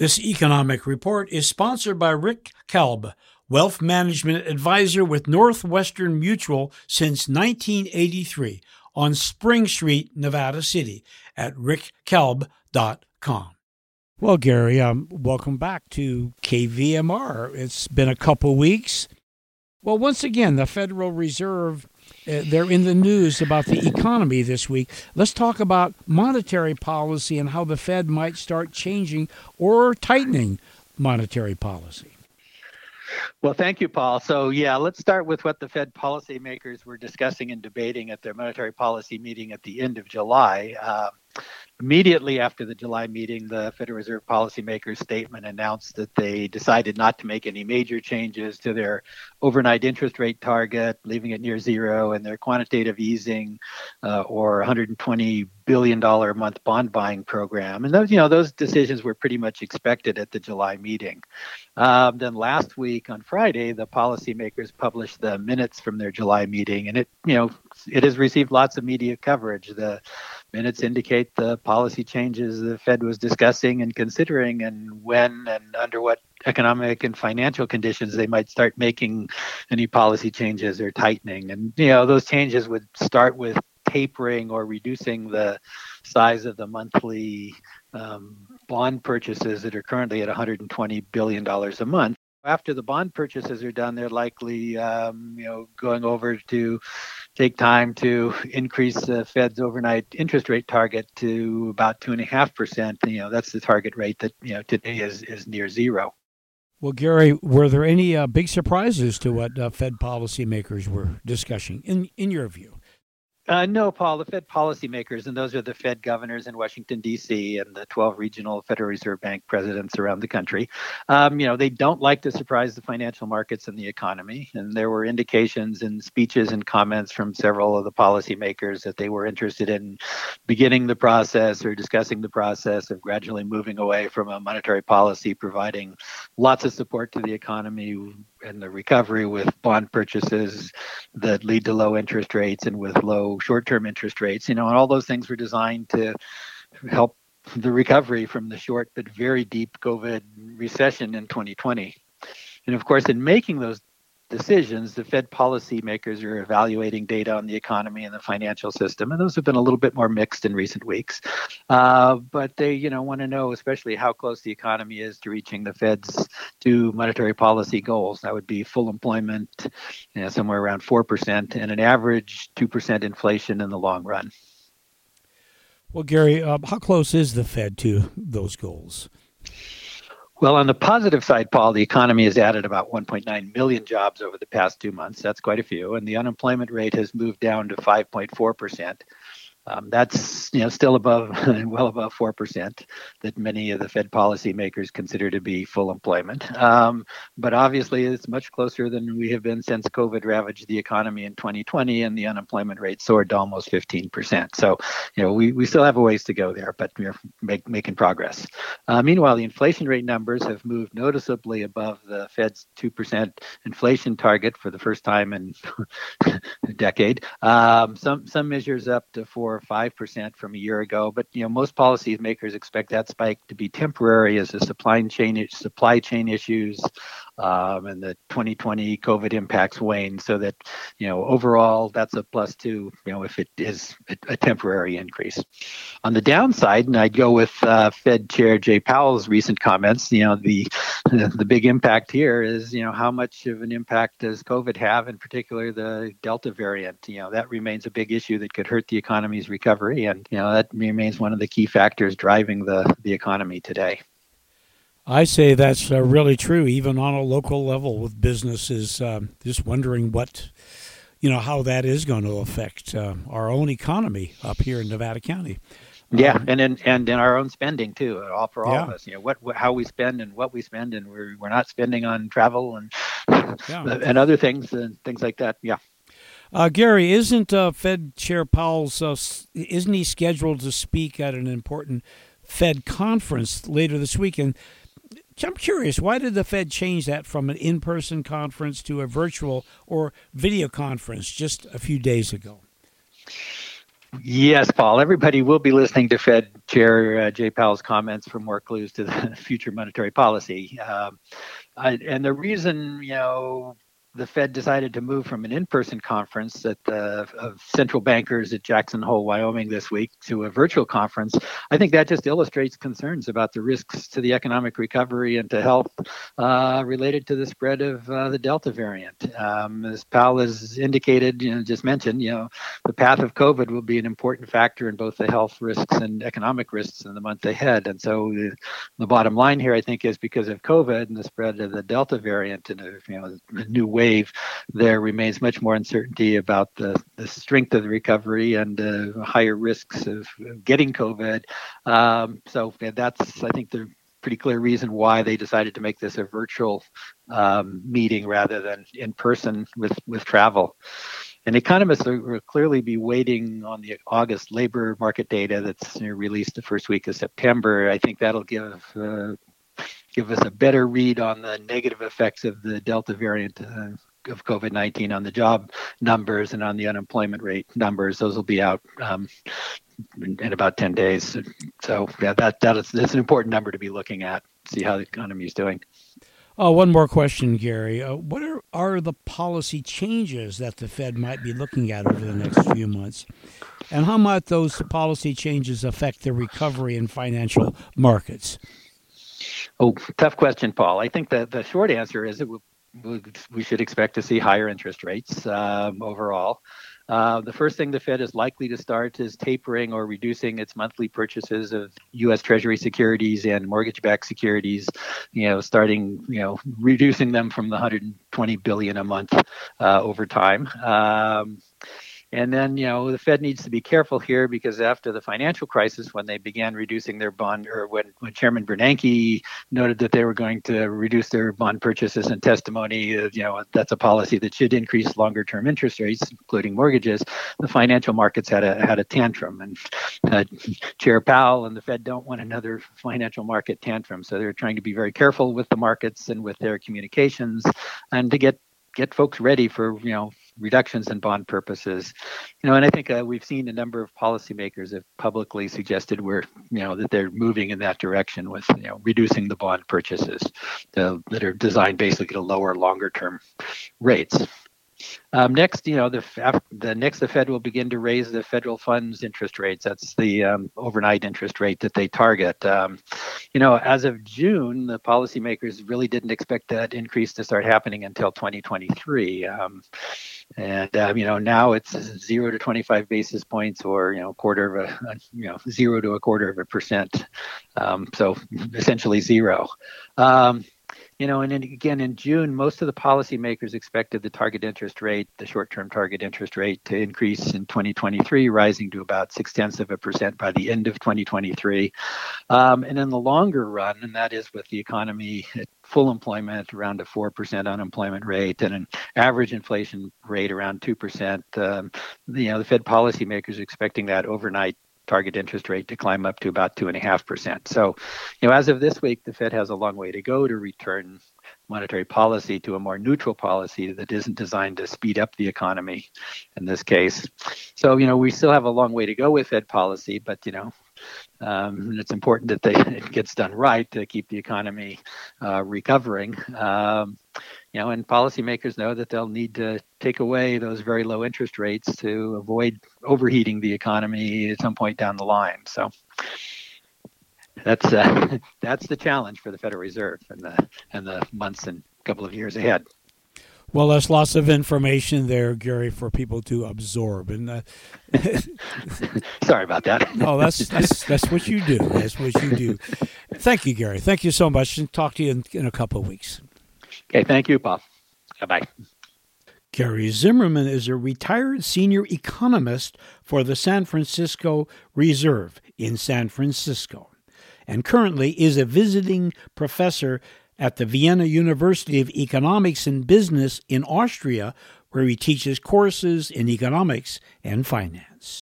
This economic report is sponsored by Rick Kelb, Wealth Management Advisor with Northwestern Mutual since 1983 on Spring Street, Nevada City at rickkelb.com. Well, Gary, welcome back to KVMR. It's been a couple weeks. Well, once again, the Federal Reserve, they're in the news about the economy this week. Let's talk about monetary policy and how the Fed might start changing or tightening monetary policy. Well, thank you, Paul. So, let's start with what the Fed policymakers were discussing and debating at their monetary policy meeting at the end of July. Immediately after the July meeting, the Federal Reserve policymakers' statement announced that they decided not to make any major changes to their overnight interest rate target, leaving it near zero, and their quantitative easing or $120 billion a month bond buying program. And those decisions were pretty much expected at the July meeting. Then last week on Friday, the policymakers published the minutes from their July meeting, and it has received lots of media coverage. The minutes indicate the policy changes the Fed was discussing and considering, and when and under what economic and financial conditions they might start making any policy changes or tightening. And, those changes would start with tapering or reducing the size of the monthly bond purchases that are currently at $120 billion a month. After the bond purchases are done, they're likely, going over to take time to increase the Fed's overnight interest rate target to about 2.5%. That's the target rate that, today is near zero. Well, Gary, were there any big surprises to what Fed policymakers were discussing in your view? No, Paul, the Fed policymakers, and those are the Fed governors in Washington, D.C., and the 12 regional Federal Reserve Bank presidents around the country. They don't like to surprise the financial markets and the economy. And there were indications in speeches and comments from several of the policymakers that they were interested in beginning the process or discussing the process of gradually moving away from a monetary policy providing lots of support to the economy and the recovery with bond purchases that lead to low interest rates and with low short-term interest rates, and all those things were designed to help the recovery from the short but very deep COVID recession in 2020. And of course, in making those decisions, the Fed policymakers are evaluating data on the economy and the financial system, and those have been a little bit more mixed in recent weeks. But they, want to know especially how close the economy is to reaching the Fed's two monetary policy goals. That would be full employment, somewhere around 4%, and an average 2% inflation in the long run. Well, Gary, how close is the Fed to those goals? Well, on the positive side, Paul, the economy has added about 1.9 million jobs over the past 2 months. That's quite a few. And the unemployment rate has moved down to 5.4%. That's still well above 4% that many of the Fed policymakers consider to be full employment. But obviously, it's much closer than we have been since COVID ravaged the economy in 2020, and the unemployment rate soared to almost 15%. So, we still have a ways to go there, but we're making progress. Meanwhile, the inflation rate numbers have moved noticeably above the Fed's 2% inflation target for the first time in a decade. Some measures up to 4 or 5% from a year ago, but most policymakers expect that spike to be temporary as the supply chain issues and the 2020 COVID impacts wane, so that overall that's a +2 if it is a temporary increase. On the downside, and I'd go with Fed Chair Jay Powell's recent comments, the big impact here is how much of an impact does COVID have, in particular the Delta variant. That remains a big issue that could hurt the economy. Recovery, and that remains one of the key factors driving the economy today. I say that's really true, even on a local level with businesses. Just wondering what, how that is going to affect our own economy up here in Nevada County. Yeah, and in our own spending too. All of us, how we spend and what we spend, and we're not spending on travel and and other things and things like that. Yeah. Gary, isn't Fed Chair Powell's isn't he scheduled to speak at an important Fed conference later this week? And I'm curious, why did the Fed change that from an in-person conference to a virtual or video conference just a few days ago? Yes, Paul. Everybody will be listening to Fed Chair Jay Powell's comments for more clues to the future monetary policy. And the reason, the Fed decided to move from an in-person conference of central bankers at Jackson Hole, Wyoming this week to a virtual conference, I think that just illustrates concerns about the risks to the economic recovery and to health related to the spread of the Delta variant. As Powell has indicated, just mentioned, the path of COVID will be an important factor in both the health risks and economic risks in the month ahead. And so the bottom line here, I think, is because of COVID and the spread of the Delta variant and a new wave, there remains much more uncertainty about the strength of the recovery and higher risks of getting COVID. So that's, I think, the pretty clear reason why they decided to make this a virtual meeting rather than in person with travel. And economists will clearly be waiting on the August labor market data that's released the first week of September. I think that'll give us a better read on the negative effects of the Delta variant of COVID-19 on the job numbers and on the unemployment rate numbers. Those will be out in about 10 days. So that's an important number to be looking at, see how the economy is doing. One more question, Gary. What are the policy changes that the Fed might be looking at over the next few months? And how might those policy changes affect the recovery in financial markets? Oh, tough question, Paul. I think that the short answer is that we should expect to see higher interest rates overall. The first thing the Fed is likely to start is tapering or reducing its monthly purchases of U.S. Treasury securities and mortgage-backed securities, reducing them from the $120 billion a month over time. And then, the Fed needs to be careful here because after the financial crisis, when they began reducing their bond, or when Chairman Bernanke noted that they were going to reduce their bond purchases and testimony, that's a policy that should increase longer-term interest rates, including mortgages, the financial markets had a tantrum. And Chair Powell and the Fed don't want another financial market tantrum. So they're trying to be very careful with the markets and with their communications and to get folks ready for, reductions in bond purposes, and I think we've seen a number of policymakers have publicly suggested that they're moving in that direction with, reducing the bond purchases that are designed basically to lower longer term rates. Next, the Fed will begin to raise the federal funds interest rates. That's the overnight interest rate that they target. As of June, the policymakers really didn't expect that increase to start happening until 2023. Now it's 0 to 25 basis points or, zero to a quarter of a percent. So essentially zero. And then again, in June, most of the policymakers expected the short-term target interest rate to increase in 2023, rising to about 0.6% by the end of 2023. And in the longer run, and that is with the economy at full employment, around a 4% unemployment rate and an average inflation rate around 2%, the Fed policymakers are expecting that overnight target interest rate to climb up to about 2.5%. So, as of this week, the Fed has a long way to go to return monetary policy to a more neutral policy that isn't designed to speed up the economy in this case. So, we still have a long way to go with Fed policy, but, it's important that it gets done right to keep the economy recovering. And policymakers know that they'll need to take away those very low interest rates to avoid overheating the economy at some point down the line. So that's the challenge for the Federal Reserve in the months and couple of years ahead. Well, there's lots of information there, Gary, for people to absorb. And sorry about that. No, that's what you do. That's what you do. Thank you, Gary. Thank you so much. And talk to you in a couple of weeks. Okay, thank you, Bob. Bye-bye. Gary Zimmerman is a retired senior economist for the San Francisco Reserve in San Francisco, and currently is a visiting professor at the Vienna University of Economics and Business in Austria, where he teaches courses in economics and finance.